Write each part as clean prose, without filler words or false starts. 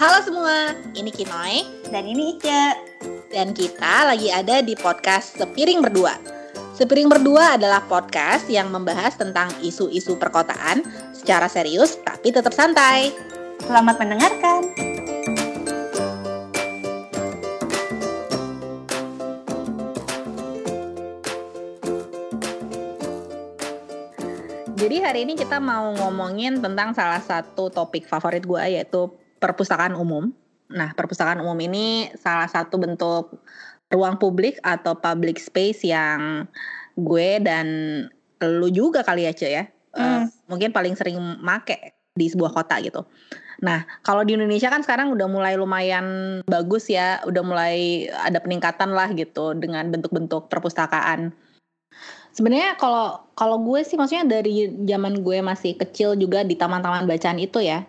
Halo semua, ini Kinoy dan ini Ica. Dan kita lagi ada di podcast Sepiring Berdua. Sepiring Berdua adalah podcast yang membahas tentang isu-isu perkotaan secara serius tapi tetap santai. Selamat mendengarkan. Jadi hari ini kita mau ngomongin tentang salah satu topik favorit gue, yaitu perpustakaan umum. Nah, perpustakaan umum ini salah satu bentuk ruang publik atau public space yang gue dan lu juga kali aja ya, mungkin paling sering make di sebuah kota gitu. Nah, kalau di Indonesia kan sekarang udah mulai lumayan bagus ya, udah mulai ada peningkatan lah gitu dengan bentuk-bentuk perpustakaan. Sebenarnya kalau gue sih maksudnya dari zaman gue masih kecil juga di taman-taman bacaan itu ya.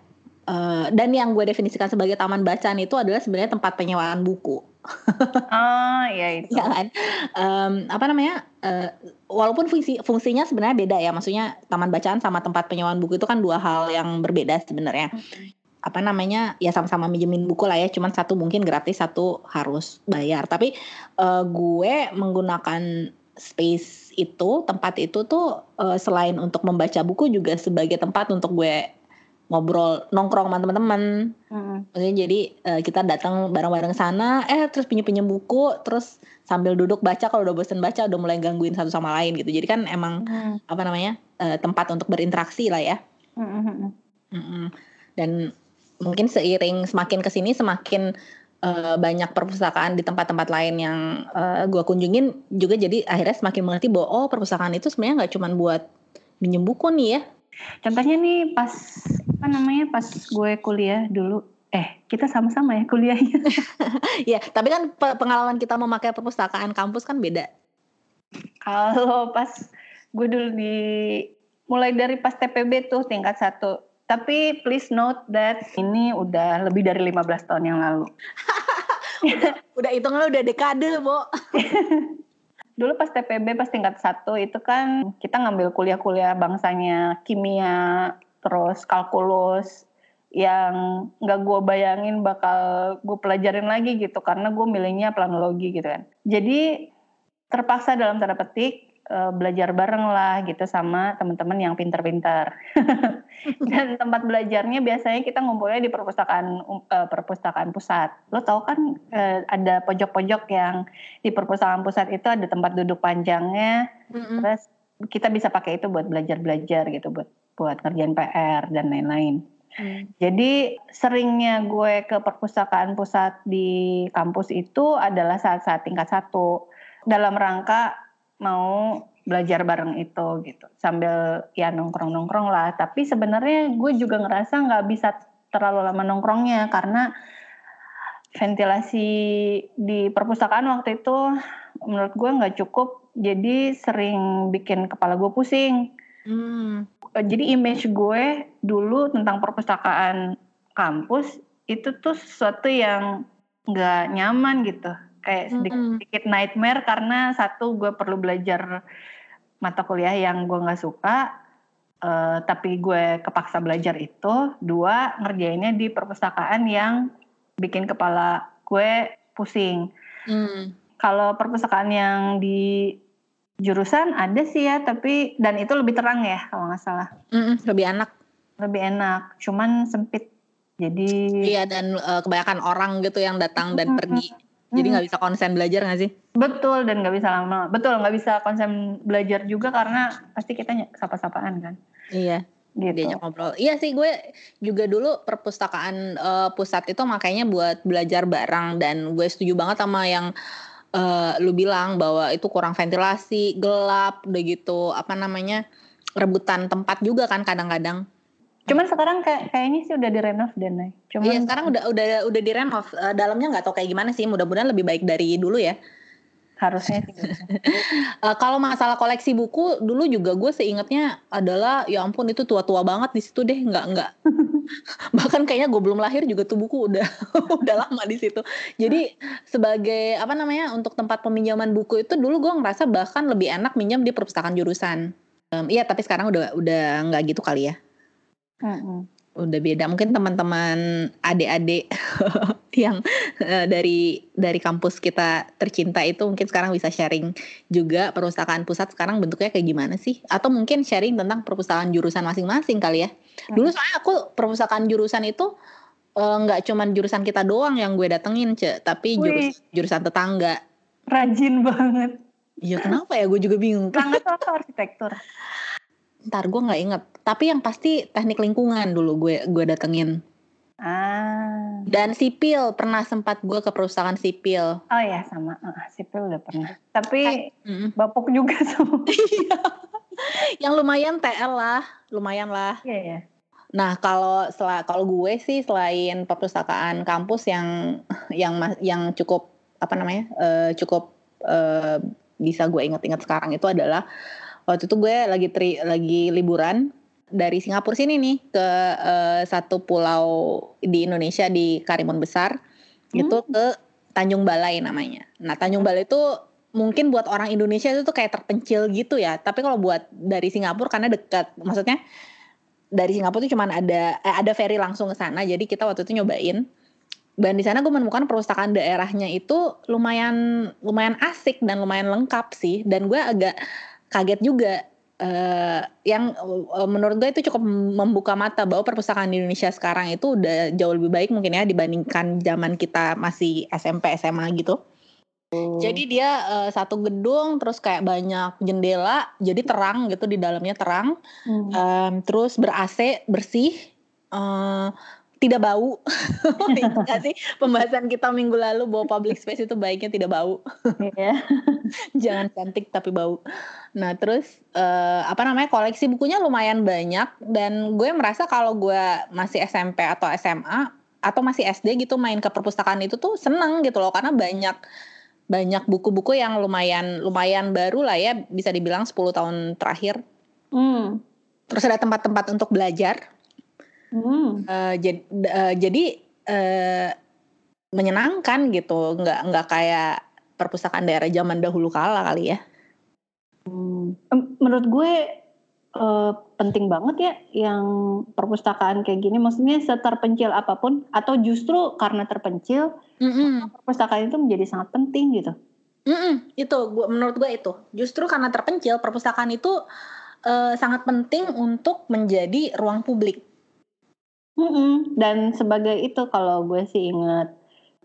Dan yang gue definisikan sebagai taman bacaan itu adalah sebenarnya tempat penyewaan buku. Oh, iya itu. Ya kan? Walaupun fungsinya sebenarnya beda ya. Maksudnya taman bacaan sama tempat penyewaan buku itu kan dua hal yang berbeda sebenarnya. Ya sama-sama minjemin buku lah ya, cuman satu mungkin gratis, satu harus bayar. Tapi gue menggunakan space itu, tempat itu tuh selain untuk membaca buku juga sebagai tempat untuk gue ngobrol, nongkrong sama teman-teman. Maksudnya jadi kita datang bareng-bareng sana, terus pinjem-pinjem buku, terus sambil duduk baca, kalau udah bosen baca udah mulai gangguin satu sama lain gitu. Jadi kan emang tempat untuk berinteraksi lah ya. Dan mungkin seiring semakin kesini semakin banyak perpustakaan di tempat-tempat lain yang gue kunjungin juga, jadi akhirnya semakin mengerti bahwa oh, perpustakaan itu sebenarnya nggak cuma buat pinjem buku nih ya. Contohnya nih pas gue kuliah dulu, kita sama-sama ya kuliahnya. Ya, tapi kan pengalaman kita memakai perpustakaan kampus kan beda. Kalau pas gue dulu mulai dari pas TPB tuh tingkat 1. Tapi please note that ini udah lebih dari 15 tahun yang lalu. Udah hitungannya udah dekade, Bo. Dulu pas TPB, pas tingkat 1 itu kan kita ngambil kuliah-kuliah bangsanya kimia, terus kalkulus, yang gak gue bayangin bakal gue pelajarin lagi gitu, karena gue milihnya planologi gitu kan. Jadi terpaksa dalam tanda petik belajar bareng lah gitu sama teman-teman yang pinter-pinter. Dan tempat belajarnya biasanya kita ngumpulnya di perpustakaan pusat. Lo tau kan ada pojok-pojok yang di perpustakaan pusat itu ada tempat duduk panjangnya. Terus kita bisa pakai itu buat belajar-belajar gitu, buat ngerjain PR dan lain-lain. Jadi seringnya gue ke perpustakaan pusat di kampus itu adalah saat-saat tingkat 1 dalam rangka mau belajar bareng itu gitu, sambil ya nongkrong-nongkrong lah. Tapi sebenarnya gue juga ngerasa gak bisa terlalu lama nongkrongnya, karena ventilasi di perpustakaan waktu itu menurut gue gak cukup, jadi sering bikin kepala gue pusing. Jadi image gue dulu tentang perpustakaan kampus itu tuh sesuatu yang gak nyaman gitu, kayak sedikit nightmare. Karena satu, gue perlu belajar mata kuliah yang gue gak suka, tapi gue kepaksa belajar itu. Dua, ngerjainnya di perpustakaan yang bikin kepala gue pusing. Kalau perpustakaan yang di jurusan ada sih ya, tapi dan itu lebih terang ya kalau gak salah. Lebih enak, cuman sempit. Jadi iya, dan kebanyakan orang gitu yang datang dan pergi. Jadi nggak bisa konsen belajar nggak sih? Betul, dan nggak bisa lama. Betul, nggak bisa konsen belajar juga karena pasti kita sapa-sapaan kan. Iya. Gitu. Diajak ngobrol. Iya sih, gue juga dulu perpustakaan pusat itu makanya buat belajar bareng, dan gue setuju banget sama yang lu bilang bahwa itu kurang ventilasi, gelap, udah gitu rebutan tempat juga kan kadang-kadang. Cuman sekarang kayaknya sih udah direnov deh, Nay. Iya, sekarang udah direnov. Dalamnya nggak tahu kayak gimana sih. Mudah-mudahan lebih baik dari dulu ya. Harusnya sih. Kalau masalah koleksi buku dulu juga gue seingatnya adalah ya ampun itu tua-tua banget di situ deh, nggak. Bahkan kayaknya gue belum lahir juga tuh buku udah udah lama di situ. Jadi sebagai untuk tempat peminjaman buku itu dulu gue ngerasa bahkan lebih enak minjam di perpustakaan jurusan. Iya, tapi sekarang udah nggak gitu kali ya. udah beda. Mungkin teman-teman adik-adik yang dari kampus kita tercinta itu mungkin sekarang bisa sharing juga perpustakaan pusat sekarang bentuknya kayak gimana sih? Atau mungkin sharing tentang perpustakaan jurusan masing-masing kali ya. Dulu soalnya aku perpustakaan jurusan itu nggak cuman jurusan kita doang yang gue datengin, Ce, tapi jurusan tetangga. Rajin banget. Iya, kenapa ya? Gue juga bingung. Tetangga atau arsitektur? Ntar gue nggak inget. Tapi yang pasti teknik lingkungan dulu gue datengin. Ah. Dan sipil pernah sempat gue ke perpustakaan sipil. Oh ya sama. Sipil udah pernah. Tapi bapuk juga sama. Yang lumayan TL lah, lumayan lah. Iya yeah, ya. Yeah. Nah kalau gue sih selain perpustakaan kampus yang cukup bisa gue ingat-ingat sekarang itu adalah waktu itu gue lagi liburan dari Singapura sini nih ke satu pulau di Indonesia di Karimun Besar gitu ke Tanjung Balai namanya. Nah Tanjung Balai itu mungkin buat orang Indonesia itu tuh kayak terpencil gitu ya. Tapi kalau buat dari Singapura karena dekat, maksudnya dari Singapura tuh cuman ada ferry langsung ke sana. Jadi kita waktu itu nyobain. Dan di sana gue menemukan perpustakaan daerahnya itu lumayan asik dan lumayan lengkap sih. Dan gue agak kaget juga yang menurut gue itu cukup membuka mata bahwa perpustakaan di Indonesia sekarang itu udah jauh lebih baik mungkin ya dibandingkan zaman kita masih SMP SMA gitu. Jadi dia satu gedung terus kayak banyak jendela jadi terang gitu, di dalamnya terang, terus ber-AC, bersih, tidak bau. Gak sih pembahasan kita minggu lalu bahwa public space itu baiknya tidak bau. Yeah. Jangan cantik tapi bau. Nah terus koleksi bukunya lumayan banyak. Dan gue merasa kalau gue masih SMP atau SMA atau masih SD gitu main ke perpustakaan itu tuh seneng gitu loh, karena banyak buku-buku yang lumayan baru lah ya, bisa dibilang 10 tahun terakhir. Terus ada tempat-tempat untuk belajar. Jadi menyenangkan gitu, nggak kayak perpustakaan daerah zaman dahulu kala kali ya. Menurut gue penting banget ya yang perpustakaan kayak gini, maksudnya seterpencil apapun atau justru karena terpencil perpustakaan itu menjadi sangat penting gitu. Itu menurut gue itu justru karena terpencil perpustakaan itu sangat penting untuk menjadi ruang publik. Dan sebagai itu kalau gue sih ingat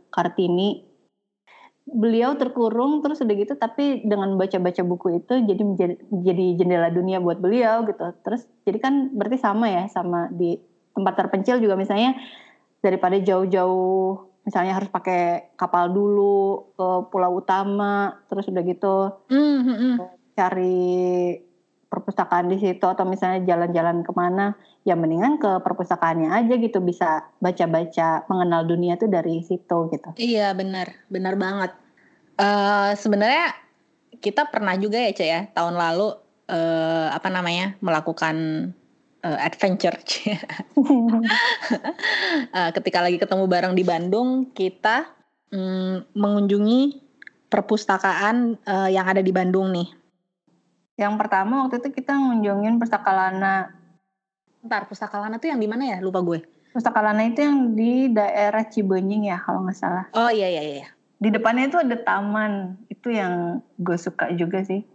Kartini, beliau terkurung terus udah gitu, tapi dengan baca-baca buku itu jadi jendela dunia buat beliau gitu. Terus jadi kan berarti sama ya sama di tempat terpencil juga, misalnya daripada jauh-jauh misalnya harus pakai kapal dulu ke pulau utama terus udah gitu cari perpustakaan di situ atau misalnya jalan-jalan kemana, ya mendingan ke perpustakaannya aja gitu, bisa baca-baca mengenal dunia tuh dari situ gitu. Iya benar banget. Sebenarnya kita pernah juga ya Ce ya tahun lalu melakukan adventure ketika lagi ketemu bareng di Bandung kita mengunjungi perpustakaan yang ada di Bandung nih. Yang pertama waktu itu kita ngunjungin Pustakalana. Pustakalana tuh yang di mana ya? Lupa gue. Pustakalana itu yang di daerah Cibenying ya kalau nggak salah. Oh iya. Di depannya itu ada taman. Itu yang gue suka juga sih.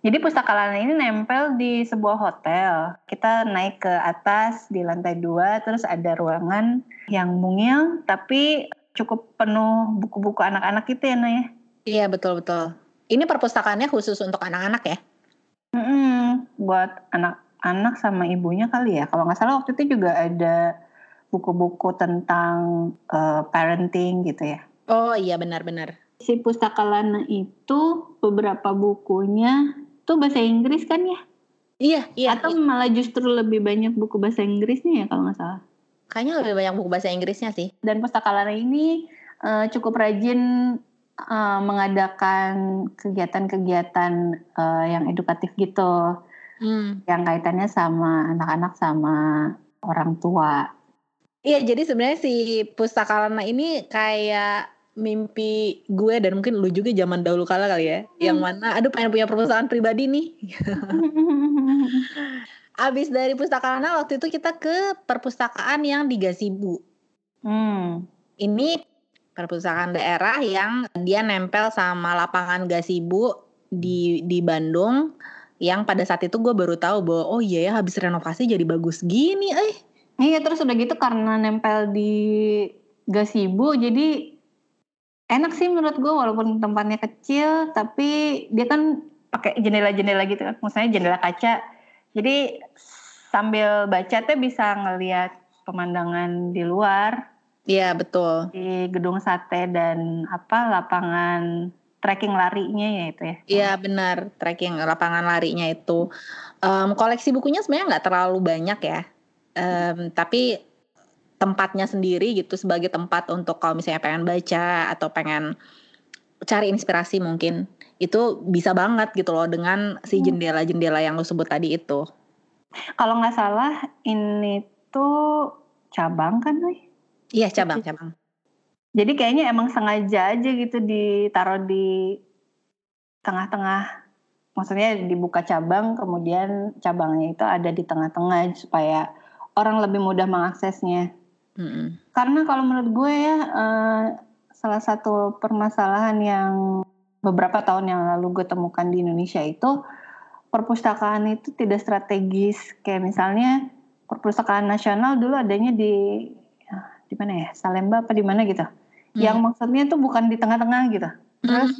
Jadi Pustakalana ini nempel di sebuah hotel. Kita naik ke atas di lantai 2 terus ada ruangan yang mungil tapi cukup penuh buku-buku anak-anak itu ya Naya. Iya betul. Ini perpustakaannya khusus untuk anak-anak ya? Buat anak-anak sama ibunya kali ya. Kalau nggak salah waktu itu juga ada buku-buku tentang parenting gitu ya. Oh iya benar. Si Pustakalana itu beberapa bukunya tuh bahasa Inggris kan ya? Iya. Atau malah justru lebih banyak buku bahasa Inggrisnya ya kalau nggak salah. Kayaknya lebih banyak buku bahasa Inggrisnya sih. Dan Pustakalana ini cukup rajin mengadakan kegiatan-kegiatan yang edukatif gitu, yang kaitannya sama anak-anak sama orang tua. Iya, jadi sebenarnya si Pustakalana ini kayak mimpi gue dan mungkin lu juga zaman dahulu kala kali ya, yang mana, pengen punya perpustakaan pribadi nih. Abis dari Pustakalana waktu itu kita ke perpustakaan yang di Gasibu. Ini perpustakaan daerah yang dia nempel sama lapangan Gasibu di Bandung. Yang pada saat itu gue baru tahu bahwa oh iya ya habis renovasi jadi bagus gini. Iya, terus udah gitu karena nempel di Gasibu jadi enak sih menurut gue, walaupun tempatnya kecil tapi dia kan pakai jendela-jendela gitu kan, misalnya jendela kaca. Jadi sambil baca teh bisa ngelihat pemandangan di luar. Iya, betul. Di gedung sate dan apa lapangan trekking larinya ya itu ya. Iya, benar, trekking lapangan larinya itu. Koleksi bukunya sebenarnya nggak terlalu banyak ya. Tapi tempatnya sendiri gitu sebagai tempat untuk kalau misalnya pengen baca atau pengen cari inspirasi mungkin. Itu bisa banget gitu loh dengan si jendela-jendela yang lo sebut tadi itu. Kalau nggak salah ini tuh cabang kan, Noy? Iya, cabang. Jadi kayaknya emang sengaja aja gitu ditaruh di tengah-tengah. Maksudnya dibuka cabang, kemudian cabangnya itu ada di tengah-tengah supaya orang lebih mudah mengaksesnya. Karena kalau menurut gue ya salah satu permasalahan yang beberapa tahun yang lalu gue temukan di Indonesia itu perpustakaan itu tidak strategis. Kayak misalnya perpustakaan nasional dulu adanya di mana ya, Salemba apa di mana gitu. Yang maksudnya tuh bukan di tengah-tengah gitu. Terus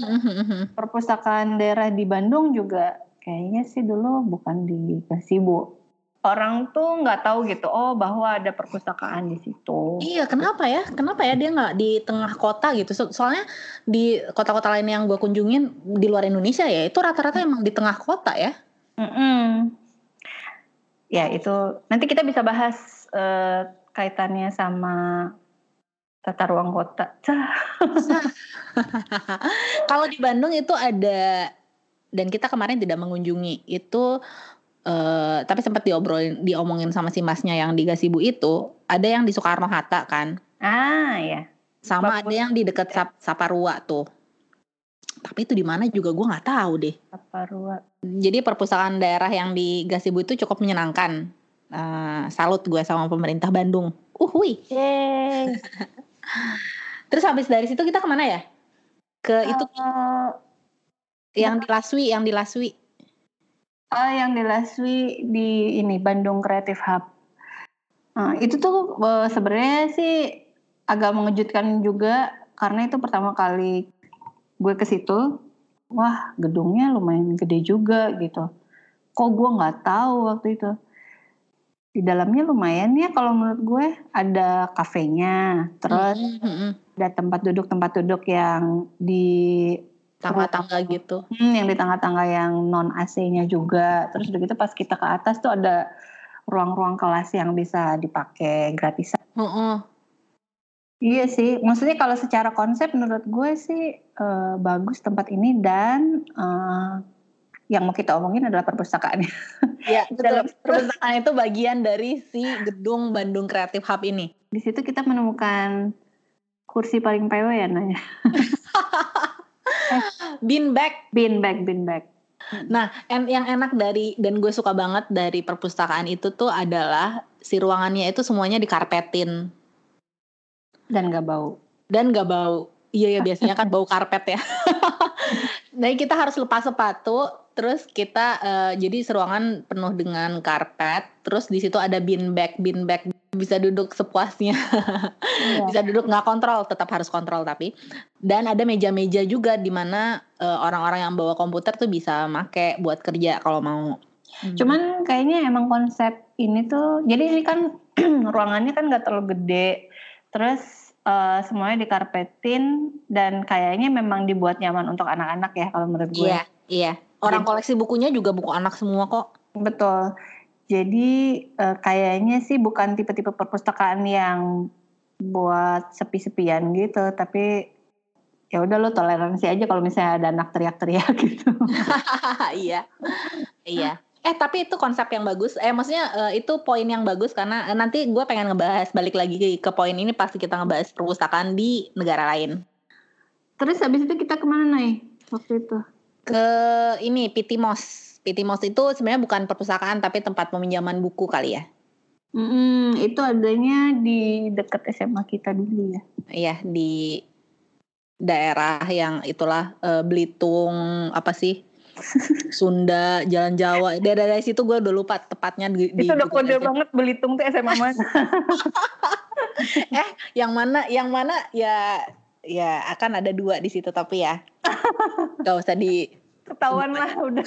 perpustakaan daerah di Bandung juga kayaknya sih dulu bukan di Gasibu. Orang tuh nggak tahu gitu, oh bahwa ada perpustakaan di situ. Iya, kenapa ya dia nggak di tengah kota gitu? Soalnya di kota-kota lain yang gue kunjungin di luar Indonesia ya, itu rata-rata emang di tengah kota ya. Ya itu nanti kita bisa bahas kaitannya sama tata ruang kota. Kalau di Bandung itu ada, dan kita kemarin tidak mengunjungi itu. Tapi sempat diomongin sama si masnya yang di Gasibu itu, ada yang di Soekarno-Hatta kan? Ya. Sama Bapak, ada yang di dekat Saparua tuh. Tapi itu di mana juga gue nggak tahu deh. Saparua. Jadi perpustakaan daerah yang di Gasibu itu cukup menyenangkan. Salut gue sama pemerintah Bandung. Uhui. Terus habis dari situ kita kemana ya? Ke itu yang di Laswi. Yang di Laswi di ini Bandung Creative Hub. Itu tuh sebenarnya sih agak mengejutkan juga karena itu pertama kali gue ke situ. Wah, gedungnya lumayan gede juga gitu. Kok gue nggak tahu waktu itu. Di dalamnya lumayan ya kalau menurut gue, ada kafenya, terus ada tempat duduk yang di tangga-tangga gitu. Yang di tangga-tangga yang non AC-nya juga. Terus udah gitu pas kita ke atas tuh ada ruang-ruang kelas yang bisa dipakai gratisan. Iya sih. Maksudnya kalau secara konsep menurut gue sih bagus tempat ini, dan yang mau kita omongin adalah perpustakaannya. Iya, perpustakaan itu bagian dari si gedung Bandung Creative Hub ini. Di situ kita menemukan kursi paling pewe ya, Nanya. Beanbag. Nah, yang enak dan gue suka banget dari perpustakaan itu tuh adalah si ruangannya itu semuanya dikarpetin dan nggak bau. Iya ya, biasanya kan bau karpet ya. Nah, kita harus lepas sepatu, terus kita jadi seruangan penuh dengan karpet, terus di situ ada beanbag. Bisa duduk sepuasnya. Iya. Bisa duduk, nggak kontrol, tetap harus kontrol tapi. Dan ada meja-meja juga di mana orang-orang yang bawa komputer tuh bisa make buat kerja kalau mau. Cuman kayaknya emang konsep ini tuh, jadi ini kan ruangannya kan nggak terlalu gede, terus semuanya dikarpetin dan kayaknya memang dibuat nyaman untuk anak-anak ya kalau menurut gue. Iya. Orang koleksi bukunya juga buku anak semua kok. Betul. Jadi kayaknya sih bukan tipe-tipe perpustakaan yang buat sepi-sepian gitu, tapi ya udah lo toleransi aja kalau misalnya ada anak teriak-teriak gitu. Iya. Tapi itu konsep yang bagus. Maksudnya itu poin yang bagus karena nanti gue pengen ngebahas balik lagi ke poin ini pasti kita ngebahas perpustakaan di negara lain. Terus habis itu kita kemana, Nay? Waktu itu ke ini Pitimos. PT Mos itu sebenarnya bukan perpustakaan tapi tempat peminjaman buku kali ya? Itu adanya di dekat SMA kita dulu ya. Iya, di daerah yang itulah Belitung, apa sih? Sunda, Jalan Jawa. Dari situ gue udah lupa tepatnya di itu udah kode banget Belitung tuh SMA mana. Yang mana ya akan ada dua di situ tapi ya. Enggak usah di ketahuan lah udah.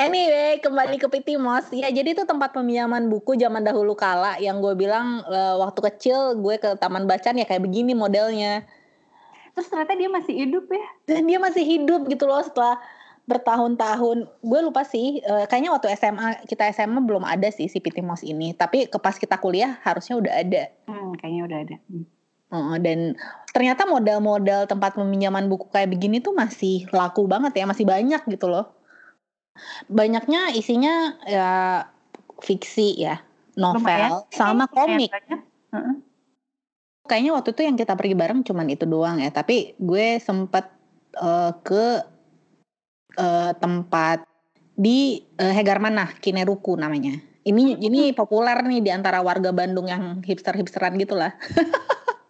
Anyway, kembali ke PT Mos. Ya, jadi itu tempat peminjaman buku zaman dahulu kala yang gue bilang waktu kecil gue ke Taman Bacaan ya kayak begini modelnya. Terus ternyata dia masih hidup ya. Dan dia masih hidup gitu loh setelah bertahun-tahun. Gue lupa sih, kayaknya waktu SMA belum ada sih si PT Mos ini. Tapi pas kita kuliah harusnya udah ada. Kayaknya udah ada. Dan ternyata modal-modal tempat peminjaman buku kayak begini tuh masih laku banget ya, masih banyak gitu loh. Banyaknya isinya ya fiksi ya, novel lumayan, sama komik. Kayaknya waktu itu yang kita pergi bareng cuman itu doang ya. Tapi gue sempat ke tempat di Hegarmanah, Kineruku namanya. Ini populer nih di antara warga Bandung yang hipster-hipsteran gitulah.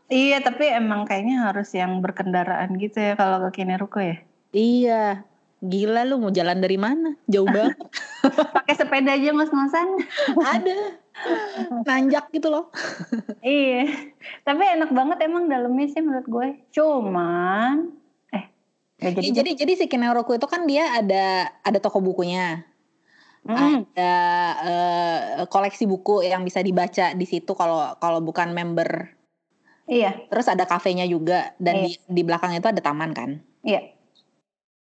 Iya, tapi emang kayaknya harus yang berkendaraan gitu ya kalau ke Kineruku ya. Iya, gila lu mau jalan dari mana? Jauh banget. Pakai sepeda aja ngos-ngosan. Ada, nanjak gitu loh. Iya, tapi enak banget emang dalamnya sih menurut gue. Cuman, jadi si Kineruku itu kan dia ada toko bukunya. Ada koleksi buku yang bisa dibaca di situ kalau bukan member. Iya. Terus ada kafenya juga. Dan di belakang itu ada taman kan. Iya.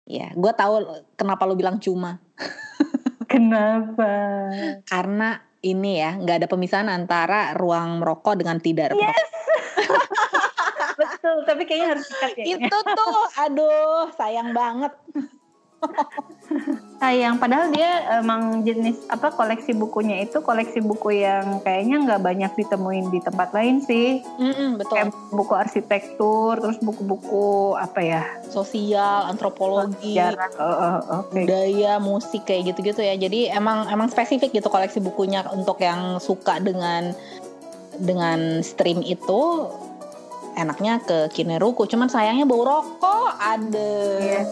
Iya. Gue tahu kenapa lo bilang cuma. Kenapa? Karena ini ya, gak ada pemisahan antara ruang merokok dengan tidak merokok. Yes. Betul. Tapi kayaknya harus dikat ya. Itu tuh aduh sayang banget. Sayang, padahal dia emang jenis koleksi bukunya itu koleksi buku yang kayaknya nggak banyak ditemuin di tempat lain sih. Betul. Kayak buku arsitektur, terus buku-buku sosial, antropologi, sejarah, budaya, musik kayak gitu-gitu ya. Jadi emang spesifik gitu koleksi bukunya untuk yang suka dengan stream itu. Enaknya ke Kineruku, cuman sayangnya bau rokok. Aduh. Yeah.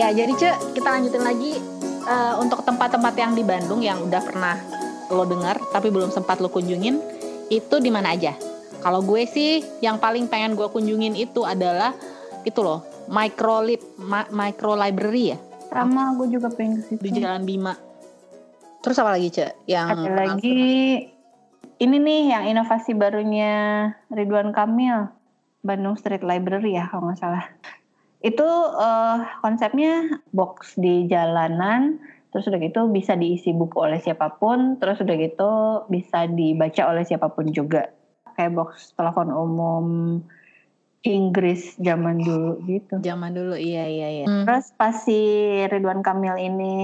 Ya, jadi Cek, kita lanjutin lagi untuk tempat-tempat yang di Bandung yang udah pernah lo dengar tapi belum sempat lo kunjungin, itu di mana aja? Kalau gue sih yang paling pengen gue kunjungin itu adalah itu loh, micro library ya. Sama gue juga pengen ke situ. Di Jalan Bima. Terus apa lagi, Cek? Yang ada lagi ini nih yang inovasi barunya Ridwan Kamil, Bandung Street Library ya kalau nggak salah. Itu konsepnya box di jalanan, terus udah gitu bisa diisi buku oleh siapapun, terus udah gitu bisa dibaca oleh siapapun juga. Kayak box telepon umum Inggris zaman dulu gitu. Zaman dulu, iya. Terus pas si Ridwan Kamil ini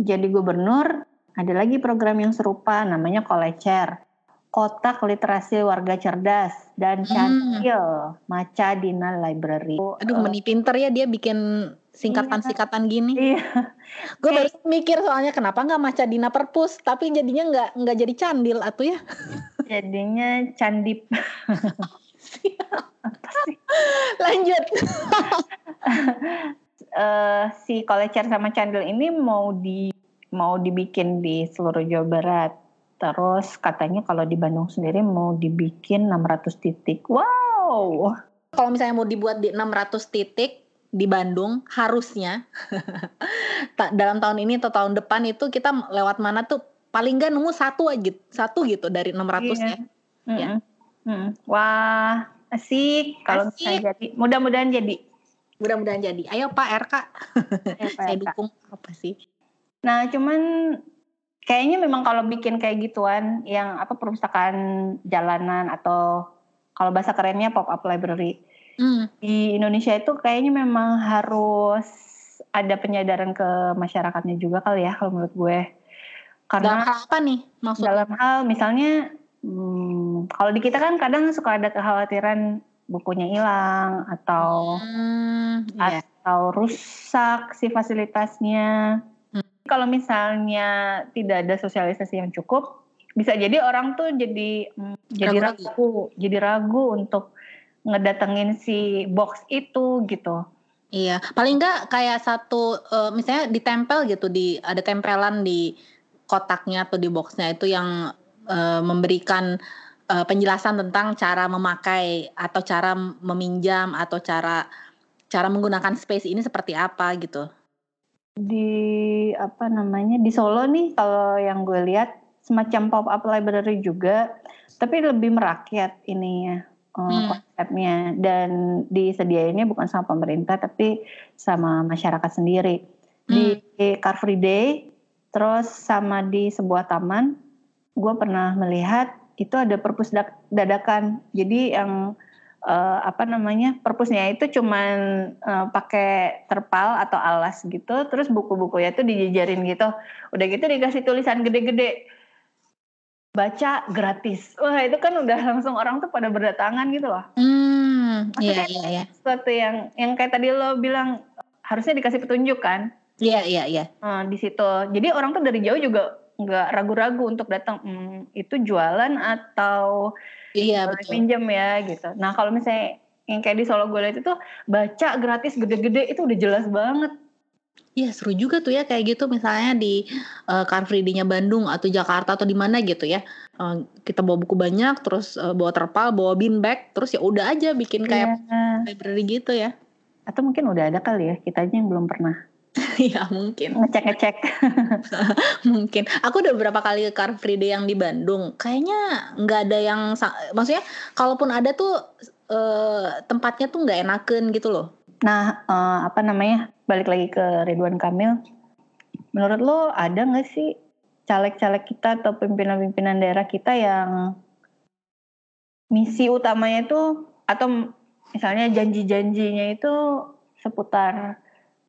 jadi gubernur, ada lagi program yang serupa namanya Kolecer. Kotak Literasi Warga Cerdas dan Candil Maca Dina Library. Aduh, meni pinter ya dia bikin singkatan-singkatan gini. Iya. Gue baru mikir soalnya kenapa nggak Maca Dina Perpus, tapi jadinya nggak jadi Candil atuh ya. Jadinya Candip. Lanjut. Si Kolecer sama Candil ini mau dibikin di seluruh Jawa Barat. Terus katanya kalau di Bandung sendiri mau dibikin 600 titik. Wow. Kalau misalnya mau dibuat di 600 titik di Bandung harusnya dalam tahun ini atau tahun depan itu kita lewat mana tuh paling nggak nemu satu gitu dari 600-nya. Iya. Ya. Wah, asik kalau bisa jadi. Mudah-mudahan jadi. Mudah-mudahan jadi. Ayo Pak RK. Saya dukung apa sih? Nah, cuman kayaknya memang kalau bikin kayak gituan yang apa perpustakaan jalanan atau kalau bahasa kerennya pop-up library di Indonesia itu kayaknya memang harus ada penyadaran ke masyarakatnya juga kali ya kalau menurut gue. Karena dalam hal apa nih maksudnya? Dalam hal misalnya kalau di kita kan kadang suka ada kekhawatiran bukunya hilang atau rusak si fasilitasnya. Kalau misalnya tidak ada sosialisasi yang cukup, bisa jadi orang tuh jadi ragu untuk ngedatengin si box itu gitu. Iya, paling enggak kayak satu misalnya ditempel gitu, ada tempelan di kotaknya atau di boxnya itu yang memberikan penjelasan tentang cara memakai atau cara meminjam atau cara menggunakan space ini seperti apa gitu. Di di Solo nih kalau yang gue lihat semacam pop-up library juga, tapi lebih merakyat ininya konsepnya, dan disediainnya bukan sama pemerintah tapi sama masyarakat sendiri. Di Car Free Day terus sama di sebuah taman gue pernah melihat itu ada perpus dadakan. Jadi yang perpusnya itu cuman pakai terpal atau alas gitu, terus buku-bukunya tuh dijejerin gitu. Udah gitu dikasih tulisan gede-gede. Baca gratis. Wah, itu kan udah langsung orang tuh pada berdatangan gitu loh. Iya. Sesuatu yang kayak tadi lo bilang harusnya dikasih petunjuk kan? Iya. Di situ. Jadi orang tuh dari jauh juga nggak ragu-ragu untuk datang itu jualan atau pinjam ya gitu. Nah kalau misalnya yang kayak di Solo gue lihat itu baca gratis gede-gede itu udah jelas banget. Iya seru juga tuh ya kayak gitu misalnya di Car Free Day-nya Bandung atau Jakarta atau di mana gitu ya. Kita bawa buku banyak terus bawa terpal, bawa bin bag, terus ya udah aja bikin kayak library gitu ya. Atau mungkin udah ada kali ya, kitanya yang belum pernah. Iya mungkin ngecek mungkin aku udah berapa kali ke Car Free Day yang di Bandung kayaknya nggak ada yang maksudnya kalaupun ada tuh tempatnya tuh nggak enakan gitu loh. Nah balik lagi ke Ridwan Kamil, menurut lo ada nggak sih caleg-caleg kita atau pimpinan-pimpinan daerah kita yang misi utamanya tuh atau misalnya janji-janjinya itu seputar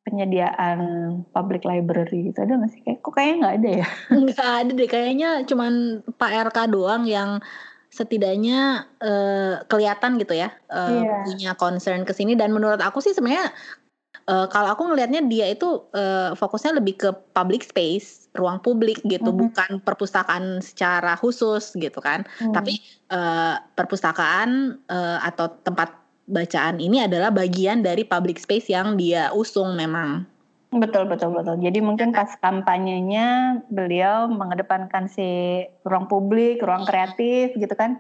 penyediaan public library gitu, ada nggak sih? Kok kayaknya nggak ada ya? Nggak ada deh, kayaknya cuman Pak RK doang yang setidaknya kelihatan gitu ya punya concern kesini. Dan menurut aku sih sebenarnya kalau aku ngelihatnya dia itu fokusnya lebih ke public space, ruang publik gitu, bukan perpustakaan secara khusus gitu kan. Tapi perpustakaan atau tempat bacaan ini adalah bagian dari public space yang dia usung memang. Betul. Jadi mungkin pas kampanyenya beliau mengedepankan si ruang publik, ruang kreatif gitu kan.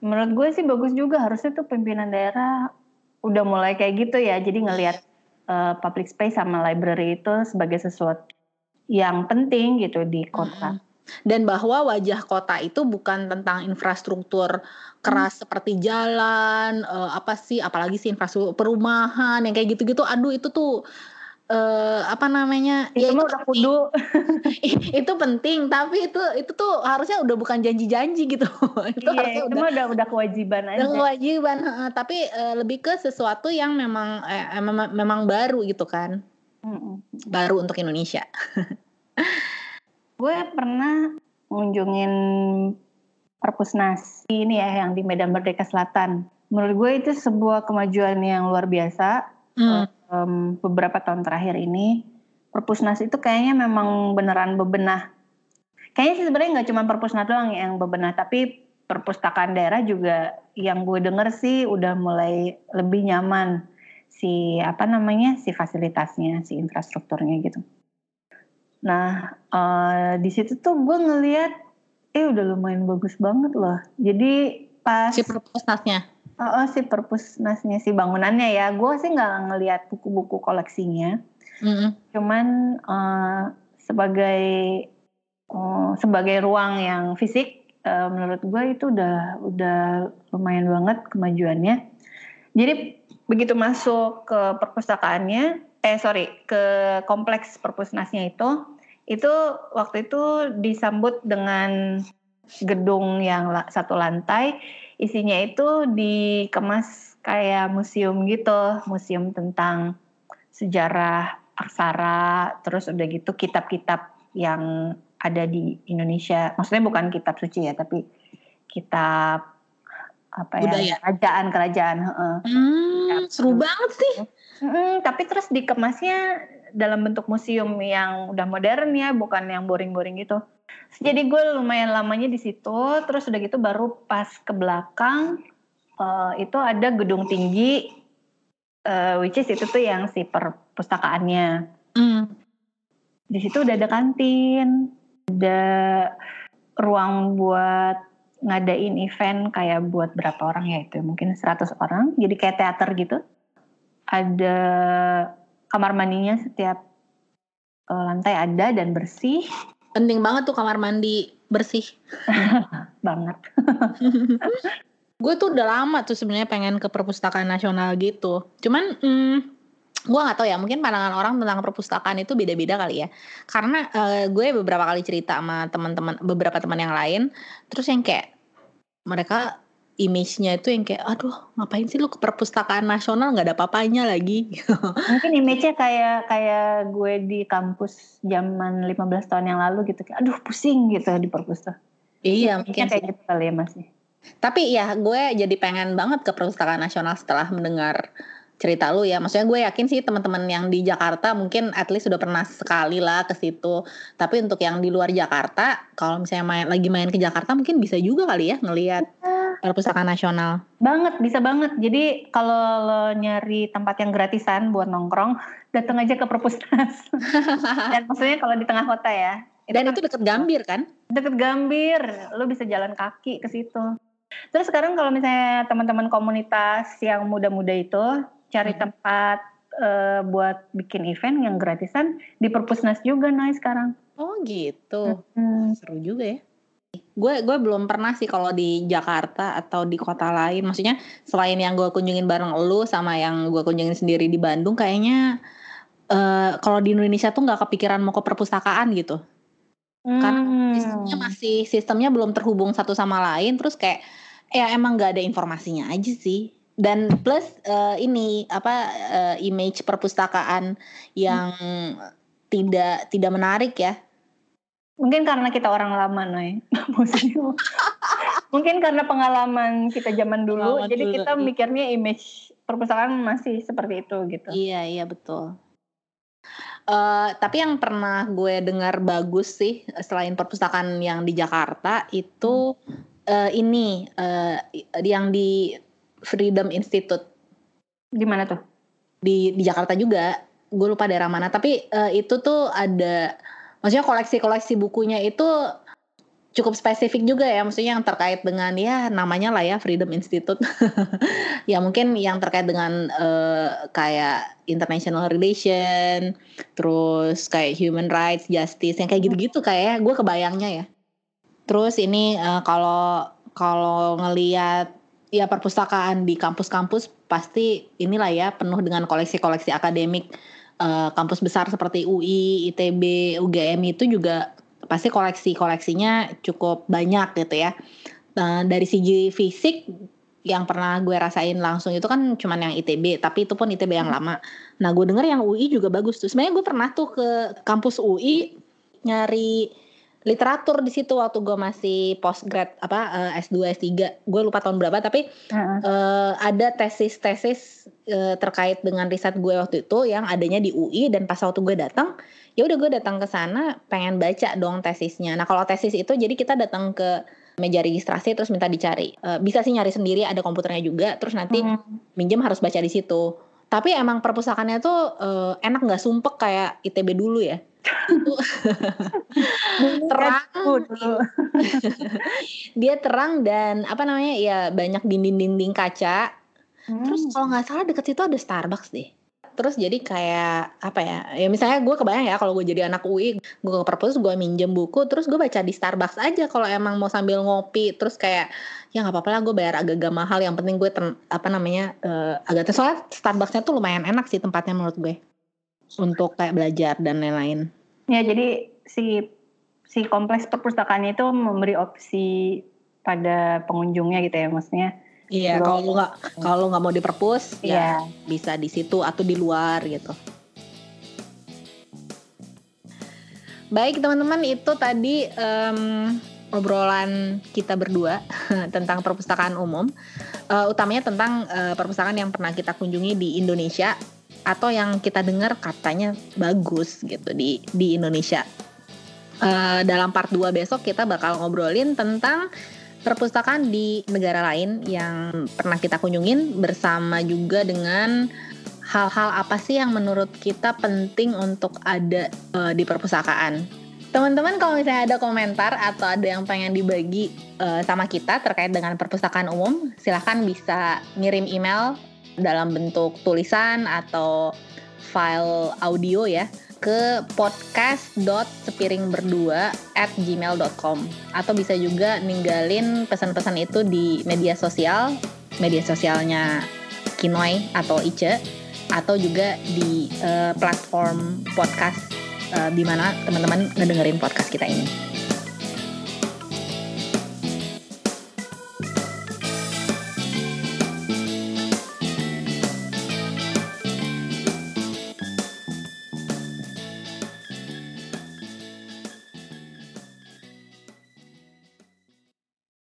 Menurut gue sih bagus juga, harusnya tuh pimpinan daerah udah mulai kayak gitu ya. Jadi ngelihat public space sama library itu sebagai sesuatu yang penting gitu di kota. Dan bahwa wajah kota itu bukan tentang infrastruktur keras seperti jalan, infrastruktur perumahan yang kayak gitu-gitu. Aduh itu tuh itu mah udah kudu. Itu penting, tapi itu tuh harusnya udah bukan janji-janji gitu. Itu harusnya itu udah kewajiban aja. Kewajiban, tapi lebih ke sesuatu yang memang baru gitu kan. Baru untuk Indonesia. Gue pernah ngunjungin Perpusnas ini ya yang di Medan Merdeka Selatan. Menurut gue itu sebuah kemajuan yang luar biasa. Beberapa tahun terakhir ini Perpusnas itu kayaknya memang beneran bebenah. Kayaknya sih sebenarnya nggak cuma Perpusnas doang yang bebenah, tapi perpustakaan daerah juga yang gue denger sih udah mulai lebih nyaman si fasilitasnya, si infrastrukturnya gitu. Nah, di situ tuh gue ngelihat, udah lumayan bagus banget loh. Jadi pas si perpusnasnya, si bangunannya ya, gue sih nggak ngelihat buku-buku koleksinya. Cuman sebagai ruang yang fisik, menurut gue itu udah lumayan banget kemajuannya. Jadi begitu masuk ke perpustakaannya, ke kompleks perpusnasnya itu itu waktu itu disambut dengan gedung yang satu lantai, isinya itu dikemas kayak museum gitu, museum tentang sejarah aksara, terus udah gitu kitab-kitab yang ada di Indonesia. Maksudnya bukan kitab suci ya, tapi kitab apa budaya, ya, kerajaan. Seru banget sih. Tapi terus dikemasnya dalam bentuk museum yang udah modern ya, bukan yang boring-boring gitu. Jadi gue lumayan lamanya di situ, terus udah gitu baru pas ke belakang itu ada gedung tinggi, which is itu tuh yang si perpustakaannya. Di situ udah ada kantin, ada ruang buat ngadain event kayak buat berapa orang ya, itu mungkin 100 orang, jadi kayak teater gitu. Ada kamar mandinya setiap lantai ada dan bersih. Penting banget tuh kamar mandi bersih. Banget. Gue tuh udah lama tuh sebenarnya pengen ke perpustakaan nasional gitu. Cuman gue nggak tahu ya, mungkin pandangan orang tentang perpustakaan itu beda-beda kali ya. Karena gue beberapa kali cerita sama teman-teman, beberapa teman yang lain, terus yang kayak mereka image-nya itu yang kayak, aduh ngapain sih lu ke perpustakaan nasional, nggak ada apa-apanya lagi. Mungkin image-nya kayak gue di kampus zaman 15 tahun yang lalu gitu, kayak aduh pusing gitu di perpustakaan. Iya, mungkin kayak gitu kali ya masih. Tapi ya gue jadi pengen banget ke perpustakaan nasional setelah mendengar cerita lu ya. Maksudnya gue yakin sih teman-teman yang di Jakarta mungkin at least sudah pernah sekali lah ke situ. Tapi untuk yang di luar Jakarta, kalau misalnya lagi main ke Jakarta mungkin bisa juga kali ya ngelihat perpustakaan nasional. Banget, bisa banget. Jadi kalau lo nyari tempat yang gratisan buat nongkrong, datang aja ke Perpusnas. Dan maksudnya kalau di tengah kota ya. Dan itu deket Gambir kan? Deket Gambir, lo bisa jalan kaki ke situ. Terus sekarang kalau misalnya teman-teman komunitas yang muda-muda itu cari tempat buat bikin event yang gratisan di Perpusnas juga nih sekarang. Oh gitu. Seru juga ya. Gue belum pernah sih kalau di Jakarta atau di kota lain. Maksudnya selain yang gue kunjungin bareng elu sama yang gue kunjungin sendiri di Bandung, kayaknya kalau di Indonesia tuh nggak kepikiran mau ke perpustakaan gitu. Karena sistemnya belum terhubung satu sama lain, terus kayak ya emang nggak ada informasinya aja sih. Dan plus image perpustakaan yang tidak menarik ya. Mungkin karena kita orang lama Noy. Mungkin karena pengalaman kita zaman dulu, jadi kita mikirnya image perpustakaan masih seperti itu gitu. Iya betul. Tapi yang pernah gue dengar bagus sih selain perpustakaan yang di Jakarta itu yang di Freedom Institute. Di mana tuh? Di Jakarta juga. Gue lupa daerah mana. Tapi itu tuh ada, maksudnya koleksi-koleksi bukunya itu cukup spesifik juga ya, maksudnya yang terkait dengan ya namanya lah ya Freedom Institute. Ya mungkin yang terkait dengan kayak international relation, terus kayak human rights, justice, yang kayak gitu-gitu kayak gue kebayangnya ya. Terus ini kalau ngelihat ya perpustakaan di kampus-kampus pasti inilah ya penuh dengan koleksi-koleksi akademik kampus besar seperti UI, ITB, UGM itu juga pasti koleksi-koleksinya cukup banyak gitu ya. Nah, dari segi fisik yang pernah gue rasain langsung itu kan cuman yang ITB, tapi itu pun ITB yang lama. Nah gue denger yang UI juga bagus tuh. Sebenarnya gue pernah tuh ke kampus UI nyari literatur di situ waktu gue masih postgrad S2 S3. Gue lupa tahun berapa, tapi ada tesis-tesis terkait dengan riset gue waktu itu yang adanya di UI, dan pas waktu gue datang, ya udah gue datang ke sana pengen baca dong tesisnya. Nah kalau tesis itu jadi kita datang ke meja registrasi terus minta dicari. Bisa sih nyari sendiri, ada komputernya juga. Terus nanti minjem harus baca di situ. Tapi emang perpustakaannya tuh enak, nggak sumpek kayak ITB dulu ya. Terang. Dia terang dan banyak dinding-dinding kaca. Terus kalau nggak salah deket situ ada Starbucks deh. Terus jadi kayak misalnya gue kebayang ya kalau gue jadi anak UI, gue ke perpus, gue minjem buku, terus gue baca di Starbucks aja kalau emang mau sambil ngopi. Terus kayak ya nggak apa-apa lah gue bayar agak-agak mahal, yang penting gue agak soalnya Starbucksnya tuh lumayan enak sih tempatnya menurut gue untuk kayak belajar dan lain-lain. Ya jadi si kompleks perpustakaan itu memberi opsi pada pengunjungnya gitu ya, maksudnya. Iya, kalau nggak mau di perpus, ya bisa di situ atau di luar gitu. Baik teman-teman, itu tadi obrolan kita berdua tentang perpustakaan umum, utamanya tentang perpustakaan yang pernah kita kunjungi di Indonesia atau yang kita dengar katanya bagus gitu di Indonesia. Dalam part 2 besok kita bakal ngobrolin tentang perpustakaan di negara lain yang pernah kita kunjungin, bersama juga dengan hal-hal apa sih yang menurut kita penting untuk ada di perpustakaan. Teman-teman kalau misalnya ada komentar atau ada yang pengen dibagi sama kita terkait dengan perpustakaan umum, silahkan bisa ngirim email dalam bentuk tulisan atau file audio ya, ke podcast.sepiringberdua@gmail.com, atau bisa juga ninggalin pesan-pesan itu di media sosialnya Kinoy atau Ica, atau juga di platform podcast di mana teman-teman ngedengerin podcast kita ini.